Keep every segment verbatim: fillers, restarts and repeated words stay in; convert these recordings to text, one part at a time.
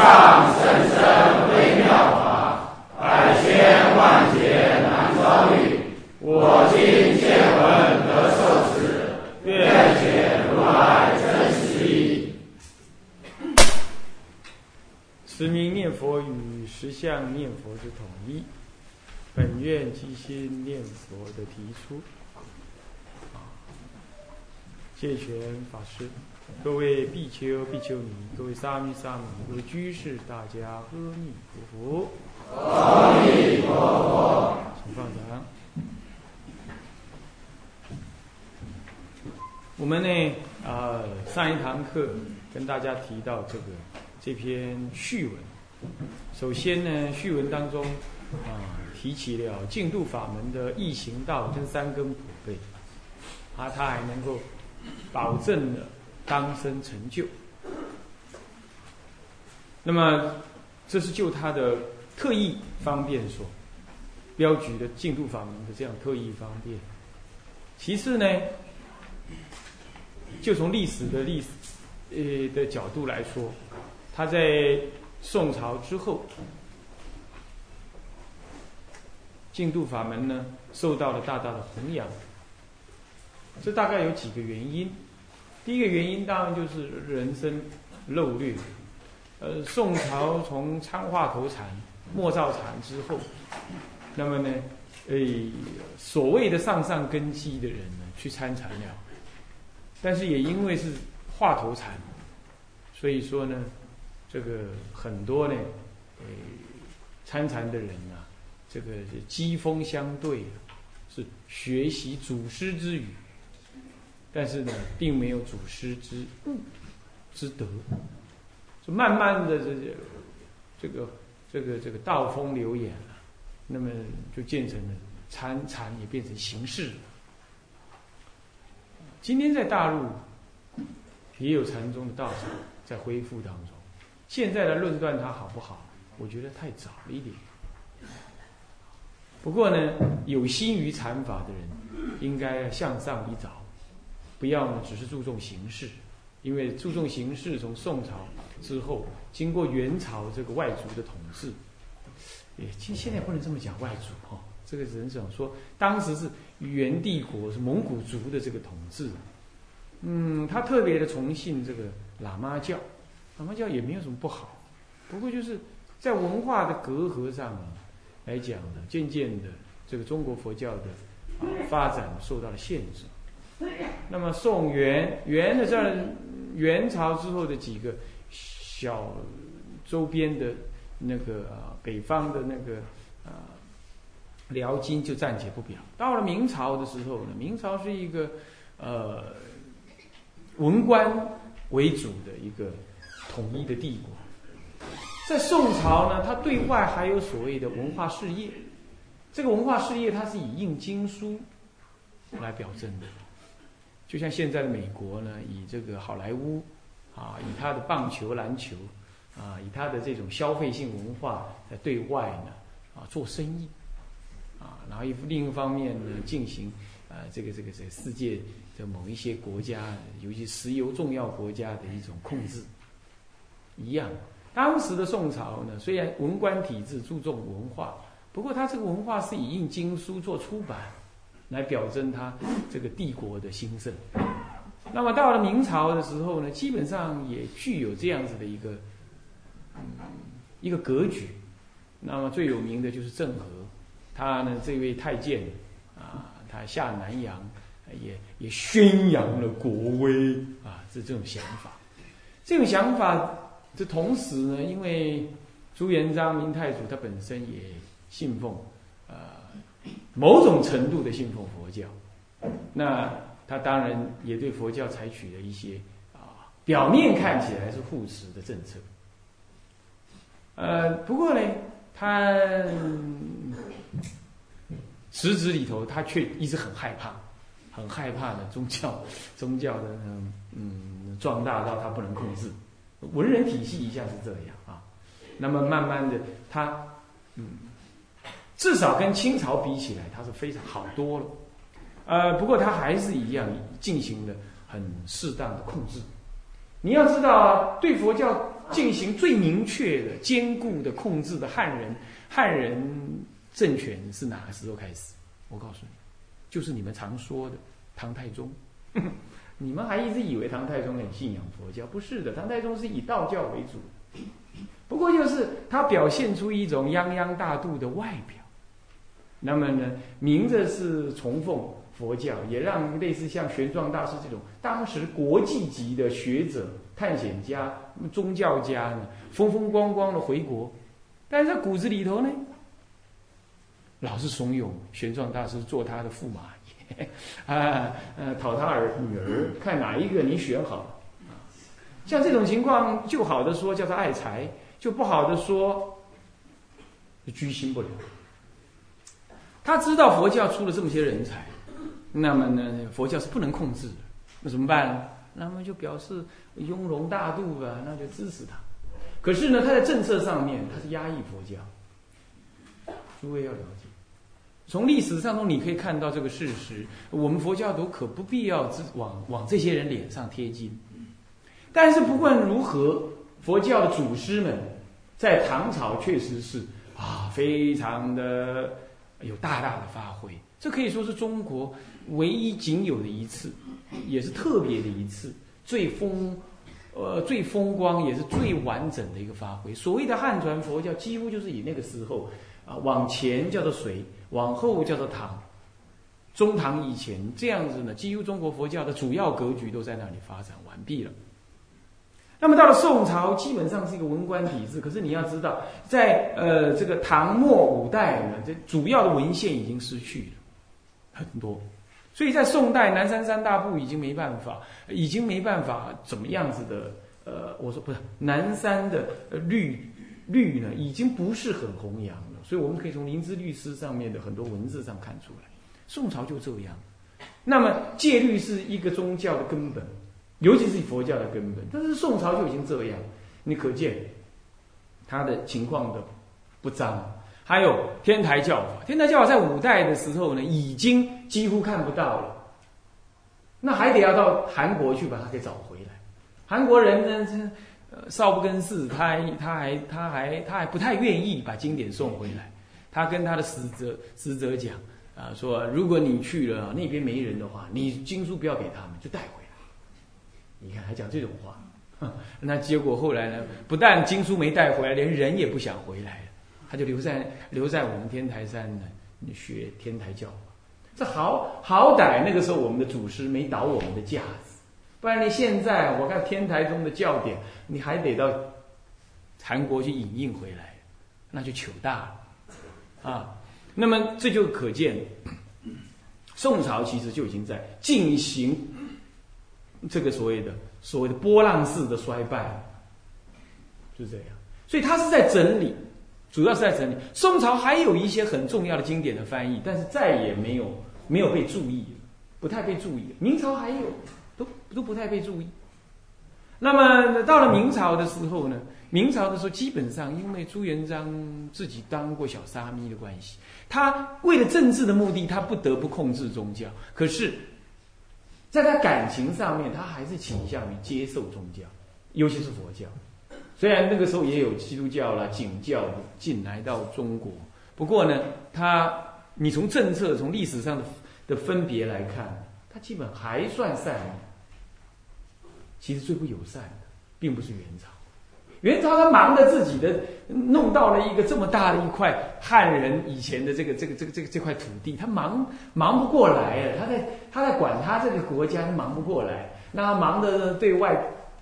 上甚深微妙法，百千万劫难遭遇。我今见闻得受持，愿解如来真实义。持名念佛与实相念佛之统一，本愿即心念佛的提出。戒权法师，各位比丘、比丘尼，各位沙弥、沙弥，各位居士，大家阿弥陀佛。阿弥陀佛。请放掌。我们呢，呃，上一堂课跟大家提到这个这篇序文。首先呢，序文当中啊、呃，提起了净土法门的易行道跟三根普被，啊，它还能够保证了当生成就，那么这是就他的特异方便所标举的净土法门的这样特异方便。其次呢，就从历史的历史呃的角度来说，他在宋朝之后，净土法门呢受到了大大的弘扬。这大概有几个原因。第一个原因当然就是人生漏略。呃，宋朝从参话头禅、莫照禅之后，那么呢，诶，所谓的上上根基的人呢，去参禅了，但是也因为是话头禅，所以说呢，这个很多呢，诶，参禅的人啊，这个机锋相对，是学习祖师之语。但是呢，并没有祖师之之德，就慢慢的这这个这个这个道风流眼了，那么就建成了参禅，也变成形式了。今天在大陆也有禅宗的道场在恢复当中，现在来论断它好不好，我觉得太早了一点。不过呢，有心于禅法的人，应该向上一找。不要呢，只是注重形式，因为注重形式从宋朝之后，经过元朝这个外族的统治，也其实现在不能这么讲外族哈、哦，这个只能讲说当时是元帝国是蒙古族的这个统治，嗯，他特别的崇信这个喇嘛教，喇嘛教也没有什么不好，不过就是在文化的隔阂上啊来讲呢，渐渐的这个中国佛教的啊发展受到了限制。那么宋元元的这元朝之后的几个小周边的那个、呃、北方的那个呃辽金就暂且不表。到了明朝的时候呢，明朝是一个呃文官为主的一个统一的帝国。在宋朝呢，它对外还有所谓的文化事业，这个文化事业它是以印经书来表征的。就像现在的美国呢，以这个好莱坞啊，以它的棒球、篮球啊，以它的这种消费性文化在对外呢啊做生意啊，然后一另一方面呢进行啊这个这个这个世界的某一些国家，尤其石油重要国家的一种控制一样。当时的宋朝呢，虽然文官体制注重文化，不过它这个文化是以印经书做出版，来表征他这个帝国的兴盛。那么到了明朝的时候呢，基本上也具有这样子的一个、嗯、一个格局。那么最有名的就是郑和，他呢这位太监啊，他下南洋也也宣扬了国威啊，是这种想法。这种想法这同时呢，因为朱元璋明太祖他本身也信奉呃。某种程度的信奉佛教，那他当然也对佛教采取了一些啊表面看起来是护持的政策。呃，不过呢，他实质里头他却一直很害怕，很害怕的宗教，宗教的嗯壮大到他不能控制。文人体系一下是这样啊，那么慢慢的他嗯。至少跟清朝比起来，它是非常好多了，呃，不过它还是一样进行了很适当的控制。你要知道，对佛教进行最明确的、坚固的控制的汉人汉人政权是哪个时候开始？我告诉你，就是你们常说的唐太宗。你们还一直以为唐太宗很信仰佛教，不是的，唐太宗是以道教为主，不过就是他表现出一种泱泱大度的外表。那么呢，明着是崇奉佛教，也让类似像玄奘大师这种当时国际级的学者、探险家、宗教家呢，风风光光的回国，但是在骨子里头呢，老是怂恿玄奘大师做他的驸马爷，啊，呃，讨他儿女儿，看哪一个你选好。像这种情况，就好的说叫他爱财，就不好的说居心不良。他知道佛教出了这么些人才，那么呢，佛教是不能控制的，那怎么办呢？那么就表示雍容大度吧，那就支持他。可是呢，他在政策上面他是压抑佛教。诸位要了解，从历史上中你可以看到这个事实，我们佛教徒可不必要往往这些人脸上贴金。但是不管如何，佛教的祖师们在唐朝确实是啊，非常的有大大的发挥。这可以说是中国唯一仅有的一次，也是特别的一次，最风呃最风光也是最完整的一个发挥。所谓的汉传佛教几乎就是以那个时候啊、呃、往前叫做隋，往后叫做唐，中唐以前这样子呢，几乎中国佛教的主要格局都在那里发展完毕了。那么到了宋朝，基本上是一个文官体制。可是你要知道，在呃这个唐末五代呢，这主要的文献已经失去了很多，所以在宋代南山三大部已经没办法，已经没办法怎么样子的。呃，我说不是南山的律律呢，已经不是很弘扬了。所以我们可以从林芝律师上面的很多文字上看出来，宋朝就这样。那么戒律是一个宗教的根本。尤其是佛教的根本，但是宋朝就已经这样，你可见他的情况的不彰。还有天台教法，天台教法在五代的时候呢，已经几乎看不到了，那还得要到韩国去把它给找回来。韩国人呢，少不更事，他他还他还他还不太愿意把经典送回来。他跟他的使者使者讲啊，说如果你去了那边没人的话，你经书不要给他们，就带回来。你看还讲这种话，那结果后来呢，不但经书没带回来，连人也不想回来了，他就留在留在我们天台山呢学天台教法。这好好歹那个时候我们的祖师没倒我们的架子，不然你现在我看天台宗的教典，你还得到韩国去引印回来，那就糗大了啊！那么这就可见，宋朝其实就已经在进行这个所谓的所谓的波浪式的衰败，是这样。所以它是在整理，主要是在整理。宋朝还有一些很重要的经典的翻译，但是再也没有没有被注意了，不太被注意了。明朝还有，都都不太被注意。那么到了明朝的时候呢，明朝的时候基本上因为朱元璋自己当过小沙弥的关系，他为了政治的目的，他不得不控制宗教。可是在他感情上面，他还是倾向于接受宗教，尤其是佛教。虽然那个时候也有基督教啦、景教进来到中国，不过呢，他你从政策、从历史上的的分别来看，他基本还算善良。其实最不友善的，并不是元朝。元朝他忙着自己的，弄到了一个这么大的一块汉人以前的这个这个这个这个这块土地，他忙忙不过来了。他在他在管他这个国家，他忙不过来，那他忙着对外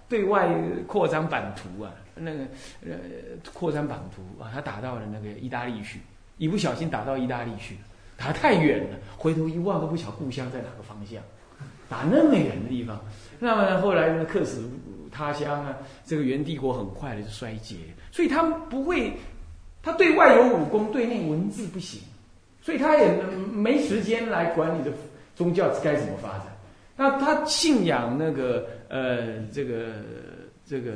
对外扩张版图啊，那个呃扩张版图啊，他打到了那个意大利去，一不小心打到意大利去了，打太远了，回头一望都不晓故乡在哪个方向，打那么远的地方。那么后来呢，客死他乡啊，这个元帝国很快的就衰竭，所以他不会，他对外有武功，对内文字不行，所以他也没时间来管你的宗教该怎么发展。那他信仰那个呃这个这个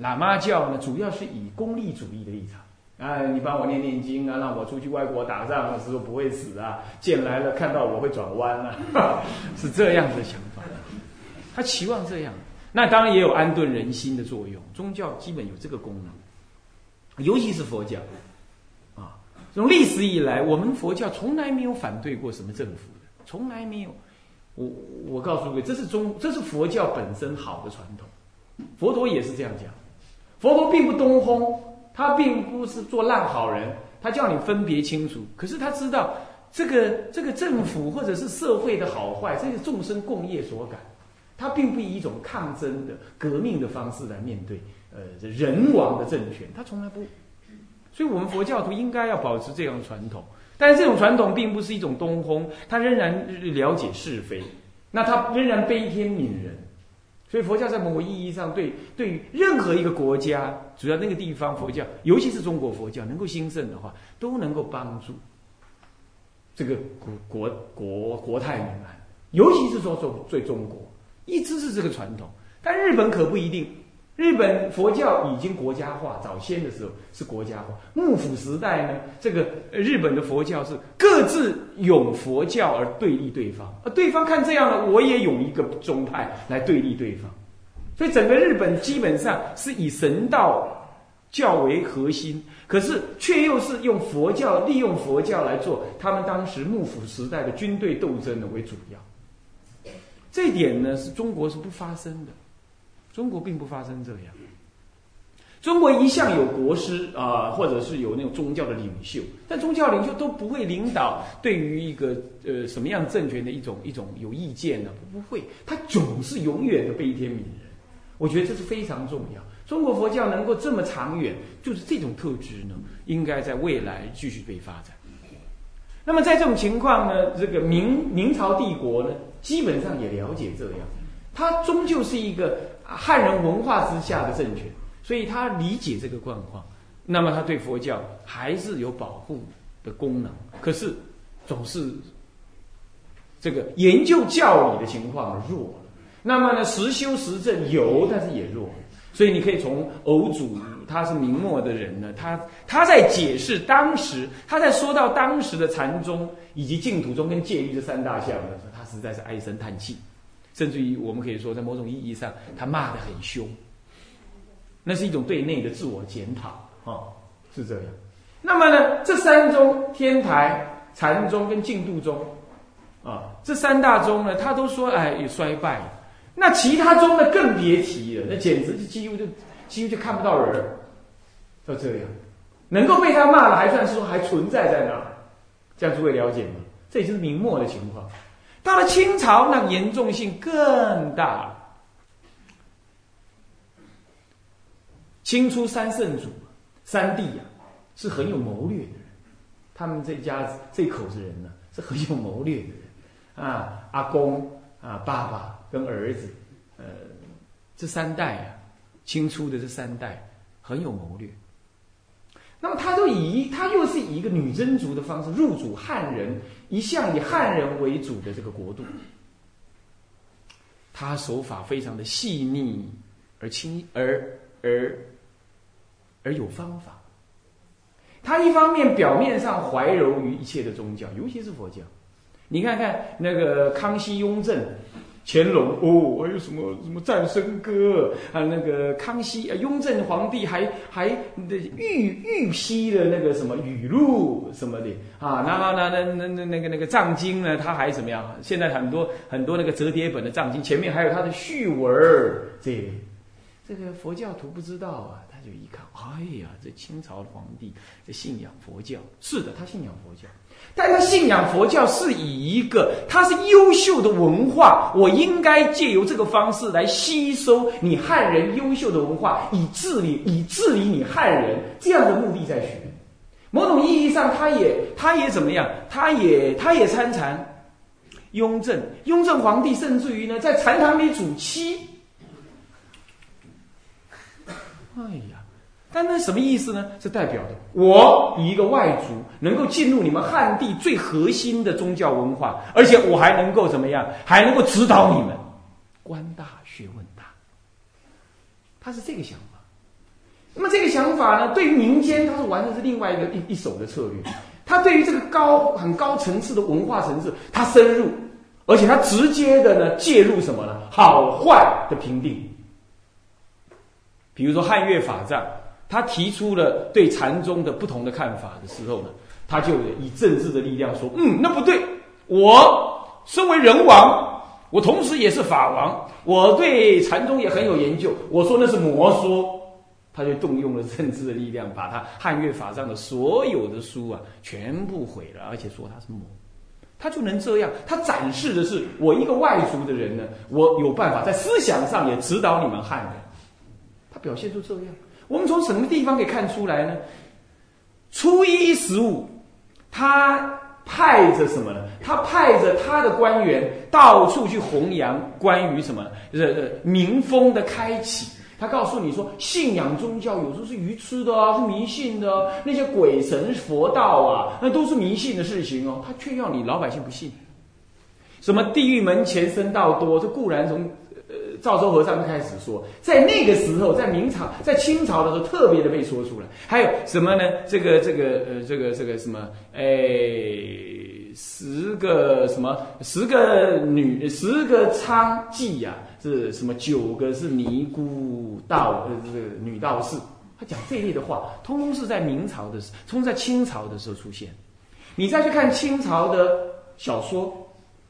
喇嘛教呢，主要是以功利主义的立场啊，你帮我念念经啊，让我出去外国打仗的时候不会死啊，箭来了看到我会转弯啊，是这样的想法。他期望这样。那当然也有安顿人心的作用，宗教基本有这个功能，尤其是佛教啊。从历史以来，我们佛教从来没有反对过什么政府的，从来没有。我我告诉各位，这是中这是佛教本身好的传统。佛陀也是这样讲，佛陀并不东烘，他并不是做烂好人，他叫你分别清楚。可是他知道这个这个政府或者是社会的好坏，这是众生共业所感，他并不以一种抗争的革命的方式来面对呃人亡的政权，他从来不。所以我们佛教徒应该要保持这样的传统，但是这种传统并不是一种东烘，他仍然了解是非，那他仍然悲天悯人。所以佛教在某个意义上对对于任何一个国家，主要那个地方佛教，尤其是中国佛教能够兴盛的话，都能够帮助这个国国国泰民安，尤其是说说对中国一直是这个传统。但日本可不一定，日本佛教已经国家化，早先的时候是国家化，幕府时代呢，这个日本的佛教是各自拥佛教而对立对方，而对方看这样了，我也拥一个宗派来对立对方。所以整个日本基本上是以神道教为核心，可是却又是用佛教，利用佛教来做他们当时幕府时代的军队斗争呢为主要。这一点呢是中国是不发生的，中国并不发生这样。中国一向有国师啊、呃，或者是有那种宗教的领袖，但宗教领袖都不会领导对于一个呃什么样政权的一种一种有意见呢、啊？不会，他总是永远的悲天悯人。我觉得这是非常重要。中国佛教能够这么长远，就是这种特质呢，应该在未来继续被发展。那么在这种情况呢，这个明明朝帝国呢，基本上也了解这样，它终究是一个汉人文化之下的政权，所以他理解这个状况，那么他对佛教还是有保护的功能。可是总是这个研究教理的情况弱了，那么呢实修实证有，但是也弱。所以你可以从欧祖，他是明末的人呢，他他在解释当时，他在说到当时的禅宗以及净土宗跟戒律这三大项的时候，他实在是唉声叹气，甚至于我们可以说在某种意义上他骂得很凶，那是一种对内的自我检讨啊、哦，是这样。那么呢这三宗，天台、禅宗跟净土宗啊、哦，这三大宗呢他都说哎也衰败了，那其他宗呢更别提了，那简直就几乎就几乎就看不到人，就这样。能够被他骂了还算是说还存在在那，这样诸位了解吗？这也就是明末的情况。到了清朝，那严重性更大了。清初三圣祖、三帝啊，是很有谋略的人。他们这家子这口子人呢、啊，是很有谋略的人啊。阿公啊，爸爸跟儿子，呃，这三代啊，清初的这三代很有谋略。那么他都以他又是以一个女真族的方式入主汉人，一向以汉人为主的这个国度，他手法非常的细腻而轻而而而有方法。他一方面表面上怀柔于一切的宗教，尤其是佛教。你看看那个康熙、雍正、乾隆哦，还有什么什么战生歌啊？那个康熙、啊、雍正皇帝还还御御批的那个什么语录什么的啊？那那那那那那个那个藏经呢？他还怎么样？现在很多很多那个折叠本的藏经，前面还有他的序文儿。这这个佛教徒不知道啊，他就一看，哎呀，这清朝的皇帝这信仰佛教，是的，他信仰佛教。但他信仰佛教是以一个他是优秀的文化，我应该借由这个方式来吸收你汉人优秀的文化，以治理以治理你汉人，这样的目的在学。某种意义上他也他也怎么样，他也他也参禅。雍正雍正皇帝甚至于呢在禅堂里煮七，哎呀，但那什么意思呢？这代表的我以一个外族能够进入你们汉地最核心的宗教文化，而且我还能够怎么样？还能够指导你们，官大学问大。他是这个想法。那么这个想法呢，对于民间他是完全是另外一个一一手的策略。他对于这个高很高层次的文化层次，他深入，而且他直接的呢介入什么呢？好坏的评定。比如说汉乐法藏，他提出了对禅宗的不同的看法的时候呢，他就以政治的力量说，嗯，那不对，我身为人王，我同时也是法王，我对禅宗也很有研究，我说那是魔说。他就动用了政治的力量，把他汉乐法藏的所有的书啊全部毁了，而且说他是魔。他就能这样，他展示的是我一个外族的人呢，我有办法在思想上也指导你们汉人。他表现出这样，我们从什么地方可以看出来呢？初一十五，他派着什么呢？他派着他的官员到处去弘扬关于什么呃民风的开启。他告诉你说，信仰宗教有时候是愚痴的啊，是迷信的啊，那些鬼神佛道啊，那都是迷信的事情哦。他却要你老百姓不信。什么地狱门前僧道多，这固然从呃赵州和尚开始说，在那个时候，在明朝、在清朝的时候，特别的被说出来。还有什么呢？这个、这个、呃、这个、这个什么？哎。十个什么？十个女，十个娼妓啊，是什么？九个是尼姑道，呃，这个女道士。他讲这一类的话，通通是在明朝的，通通在清朝的时候出现。你再去看清朝的小说《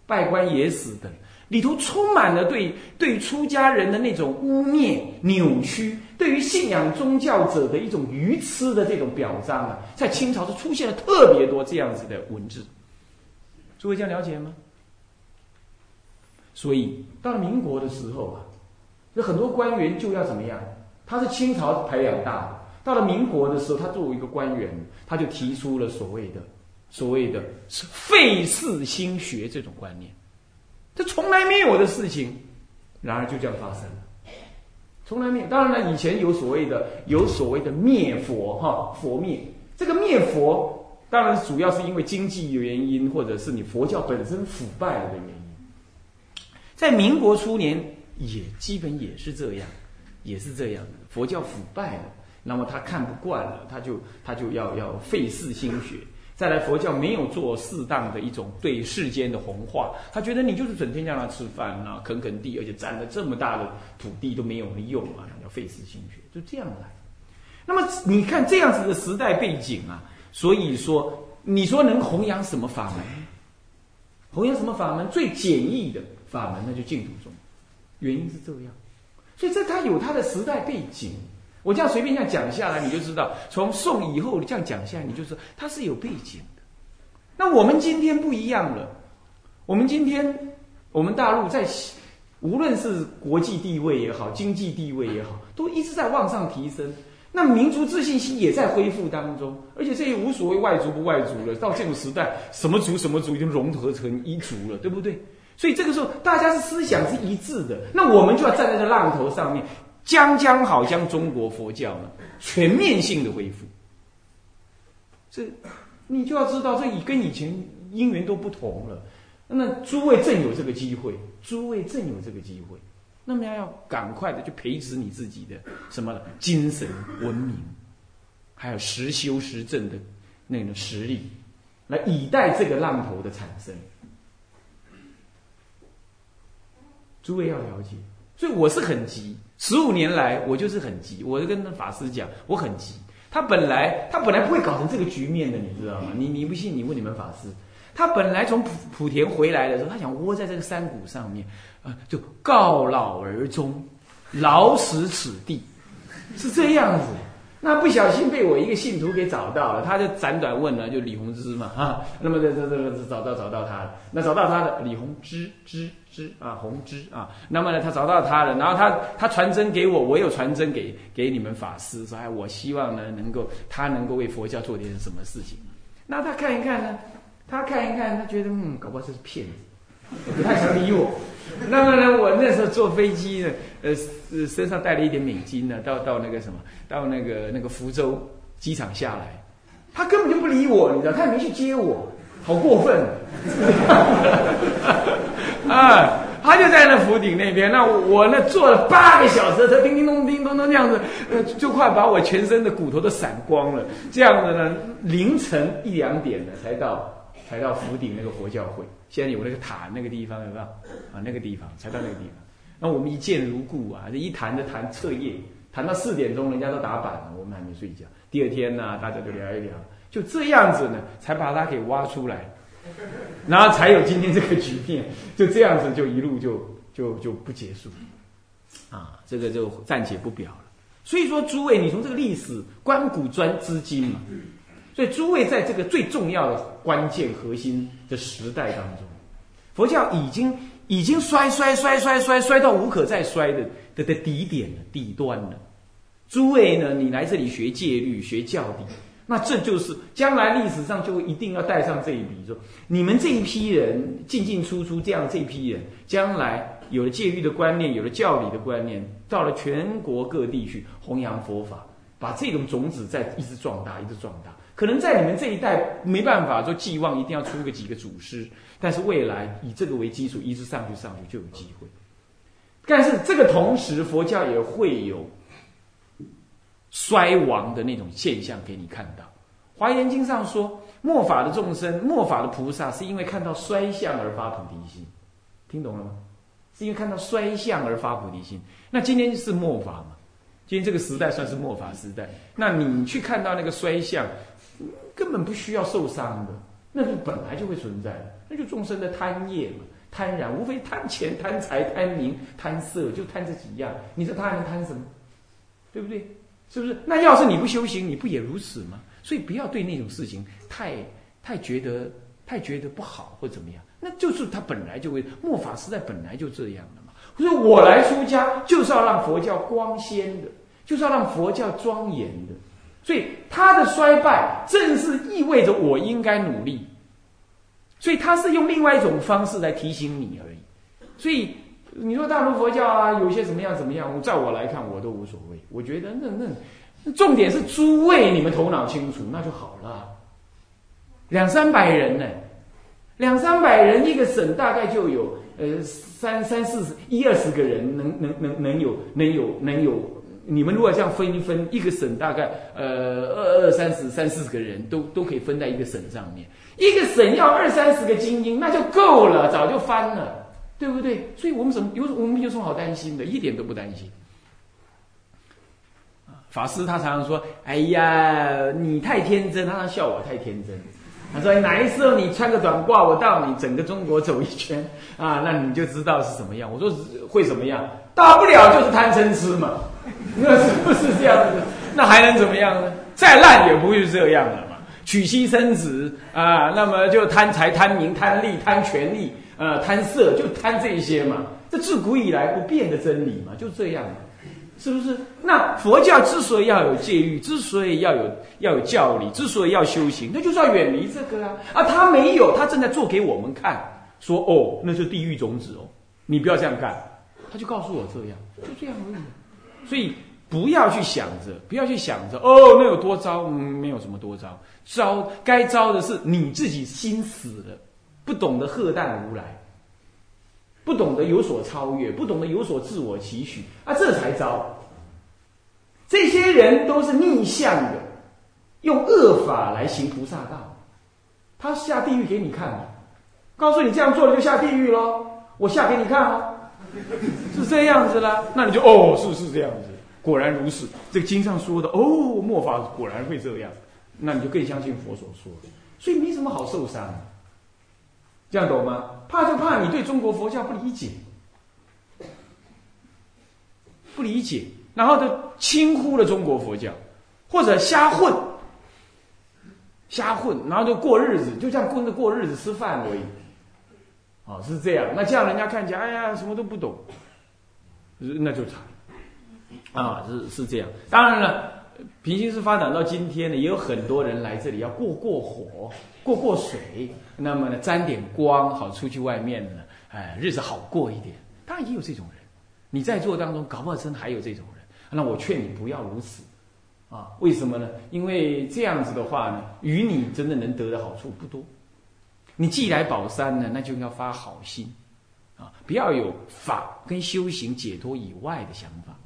拜官野史》等，里头充满了对对出家人的那种污蔑、扭曲，对于信仰宗教者的一种愚痴的这种表彰啊，在清朝是出现了特别多这样子的文字。诸位这样了解吗？所以到了民国的时候啊，这很多官员就要怎么样？他是清朝培养大的，到了民国的时候，他作为一个官员，他就提出了所谓的所谓的废世新学这种观念，这从来没有的事情，然而就这样发生了，从来没有。当然了，以前有所谓的有所谓的灭佛哈，佛灭，这个灭佛。当然，主要是因为经济原因，或者是你佛教本身腐败了的原因。在民国初年，也基本也是这样，也是这样的，佛教腐败了，那么他看不惯了，他就他就要要废世新学。再来，佛教没有做适当的一种对世间的弘化，他觉得你就是整天让他吃饭啊，啃啃地，而且占了这么大的土地都没有人用啊，要废世新学，就这样来。那么你看这样子的时代背景啊。所以说，你说能弘扬什么法门？弘扬什么法门？最简易的法门，那就净土宗。原因是这样，所以这它有它的时代背景。我这样随便这样讲下来，你就知道，从宋以后这样讲下来，你就知道它是有背景的。那我们今天不一样了，我们今天我们大陆在无论是国际地位也好，经济地位也好，都一直在往上提升。那民族自信心也在恢复当中，而且这也无所谓外族不外族了。到这种时代，什么族什么族已经融合成一族了，对不对？所以这个时候，大家是思想是一致的。那我们就要站在这浪头上面，将将好将中国佛教呢全面性的恢复。这你就要知道，这已跟以前因缘都不同了。那诸位正有这个机会，诸位正有这个机会。那么要赶快的去培植你自己的什么精神文明，还有实修实证的那种实力，来以待这个浪头的产生。诸位要了解，所以我是很急。十五年来，我就是很急。我就跟法师讲，我很急。他本来他本来不会搞成这个局面的，你知道吗？你你不信，你问你们法师。他本来从莆莆田回来的时候，他想窝在这个山谷上面，啊、呃，就告老而终，老死此地，是这样子。那不小心被我一个信徒给找到了，他就辗转问了，就李洪之嘛，啊，那么这这这这找到找到他了，那找到他的李洪之之之啊，洪之啊，那么呢，他找到他了，然后他他传真给我，我有传真给给你们法师，说哎，我希望呢能够他能够为佛教做点什么事情。那他看一看呢？他看一看，他觉得嗯，搞不好这是骗子，不太想理我。那么呢，我那时候坐飞机呢，呃，身上带了一点美金呢，到到那个什么，到那个那个福州机场下来，他根本就不理我，你知道，他也没去接我，好过分啊！他就在那福鼎那边，那我那坐了八个小时，他叮叮咚叮咚咚这样子，呃，就快把我全身的骨头都闪光了。这样子呢，凌晨一两点呢才到。才到福鼎那个佛教会，现在有那个坛那个地方，有没有啊？那个地方才到那个地方。那我们一见如故啊，这一坛的坛彻夜，谈到四点钟，人家都打板了，我们还没睡觉。第二天呢、啊，大家就聊一聊，就这样子呢，才把它给挖出来，然后才有今天这个局面。就这样子，就一路就就就不结束，啊，这个就暂且不表了。所以说，诸位，你从这个历史观古专知今嘛，所以诸位在这个最重要的关键核心的时代当中，佛教已经。已经摔摔摔摔摔摔到无可再摔的的的底点了，底端了。诸位呢，你来这里学戒律、学教理，那这就是将来历史上就一定要带上这一笔，说你们这一批人进进出出这样，这一批人将来有了戒律的观念，有了教理的观念，到了全国各地去弘扬佛法，把这种种子再一直壮大，一直壮大。可能在你们这一代没办法说寄望一定要出个几个祖师，但是未来以这个为基础一直上去上去就有机会。但是这个同时，佛教也会有衰亡的那种现象给你看到。华严经上说，末法的众生，末法的菩萨是因为看到衰相而发菩提心，听懂了吗？是因为看到衰相而发菩提心。那今天是末法嘛？今天这个时代算是末法时代，那你去看到那个衰相，根本不需要受伤的，那是本来就会存在的，那就众生的贪业嘛，贪婪无非贪钱、贪财、贪名、贪色，就贪这几样。你说他还能贪什么？对不对？是不是？那要是你不修行，你不也如此吗？所以不要对那种事情太太觉得太觉得不好或怎么样，那就是他本来就会末法时代本来就这样的嘛。所以我来出家就是要让佛教光鲜的，就是要让佛教庄严的。所以他的衰败正是意味着我应该努力，所以他是用另外一种方式来提醒你而已。所以你说大陆佛教啊，有些怎么样怎么样，在我来看我都无所谓。我觉得那那重点是诸位你们头脑清楚，那就好了。两三百人呢、欸，两三百人一个省大概就有呃三三四十一二十个人能能能能有能有能有。能有你们如果这样分一分，一个省大概呃二二三十三四十个人都都可以分在一个省上面。一个省要二三十个精英，那就够了，早就翻了，对不对？所以我们什么有我们有什么好担心的？一点都不担心。法师他常常说：“哎呀，你太天真。”他常笑我太天真。他说：“哪一次你穿个短褂，我到你整个中国走一圈啊，那你就知道是什么样。”我说：“会什么样？大不了就是贪嗔痴嘛。”那是不是这样子？那还能怎么样呢？再烂也不会这样了嘛。娶妻生子啊，那么就贪财、贪名、贪利、贪权利，呃，贪色，就贪这些嘛。这自古以来不变的真理嘛，就这样嘛，是不是？那佛教之所以要有戒律，之所以要有要有教理，之所以要修行，那就是要远离这个啊。啊，他没有，他正在做给我们看，说哦，那是地狱种子哦，你不要这样干。他就告诉我这样，就这样而已。所以不要去想着，不要去想着哦，那有多糟？嗯，没有什么多糟，糟该糟的是你自己心死了，不懂得荷担无来，不懂得有所超越，不懂得有所自我期许啊，这才糟。这些人都是逆向的，用恶法来行菩萨道，他下地狱给你看的，告诉你这样做了就下地狱咯，我下给你看哦。是这样子啦，那你就哦，是是这样子，果然如是。这个经上说的哦，末法果然会这样，那你就更相信佛所说的，所以没什么好受伤的。这样懂吗？怕就怕你对中国佛教不理解，不理解，然后就轻忽了中国佛教，或者瞎混，瞎混，然后就过日子，就这样跟着过日子吃饭而已。哦，是这样，那这样人家看起来，哎呀，什么都不懂，那就惨啊，是是这样。当然了，平行世发展到今天呢，也有很多人来这里要过过火、过过水，那么呢，沾点光，好出去外面呢，哎，日子好过一点。当然也有这种人，你在座当中，搞不好真还有这种人。那我劝你不要如此啊！为什么呢？因为这样子的话呢，与你真的能得的好处不多。你既来宝山呢，那就要发好心，啊，不要有法跟修行解脱以外的想法。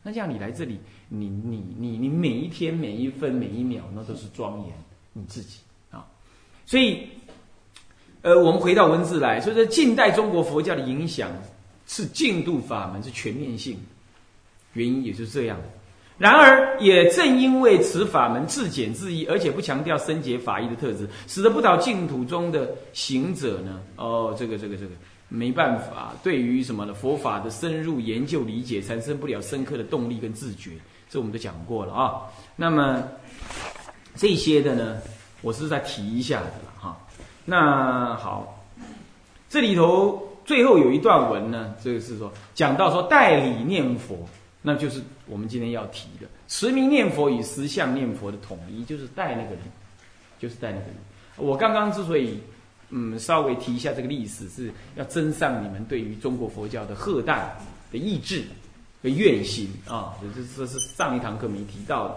那这样你来这里，你你你你每一天每一分每一秒，那都是庄严你自己啊。所以，呃，我们回到文字来，所以说近代中国佛教的影响是净土法门是全面性，原因也就是这样。然而，也正因为此法门自简自易，而且不强调深解法义的特质，使得不倒净土中的行者呢，哦，这个这个这个没办法，对于什么呢？佛法的深入研究理解，产生不了深刻的动力跟自觉。这我们都讲过了啊。那么这些的呢，我是在提一下的了哈。那好，这里头最后有一段文呢，这个是说讲到说代理念佛。那就是我们今天要提的持名念佛与实相念佛的统一，就是带那个人，就是带那个人。我刚刚之所以嗯稍微提一下这个历史，是要增上你们对于中国佛教的赫大的意志的愿心啊，这是上一堂课没提到的。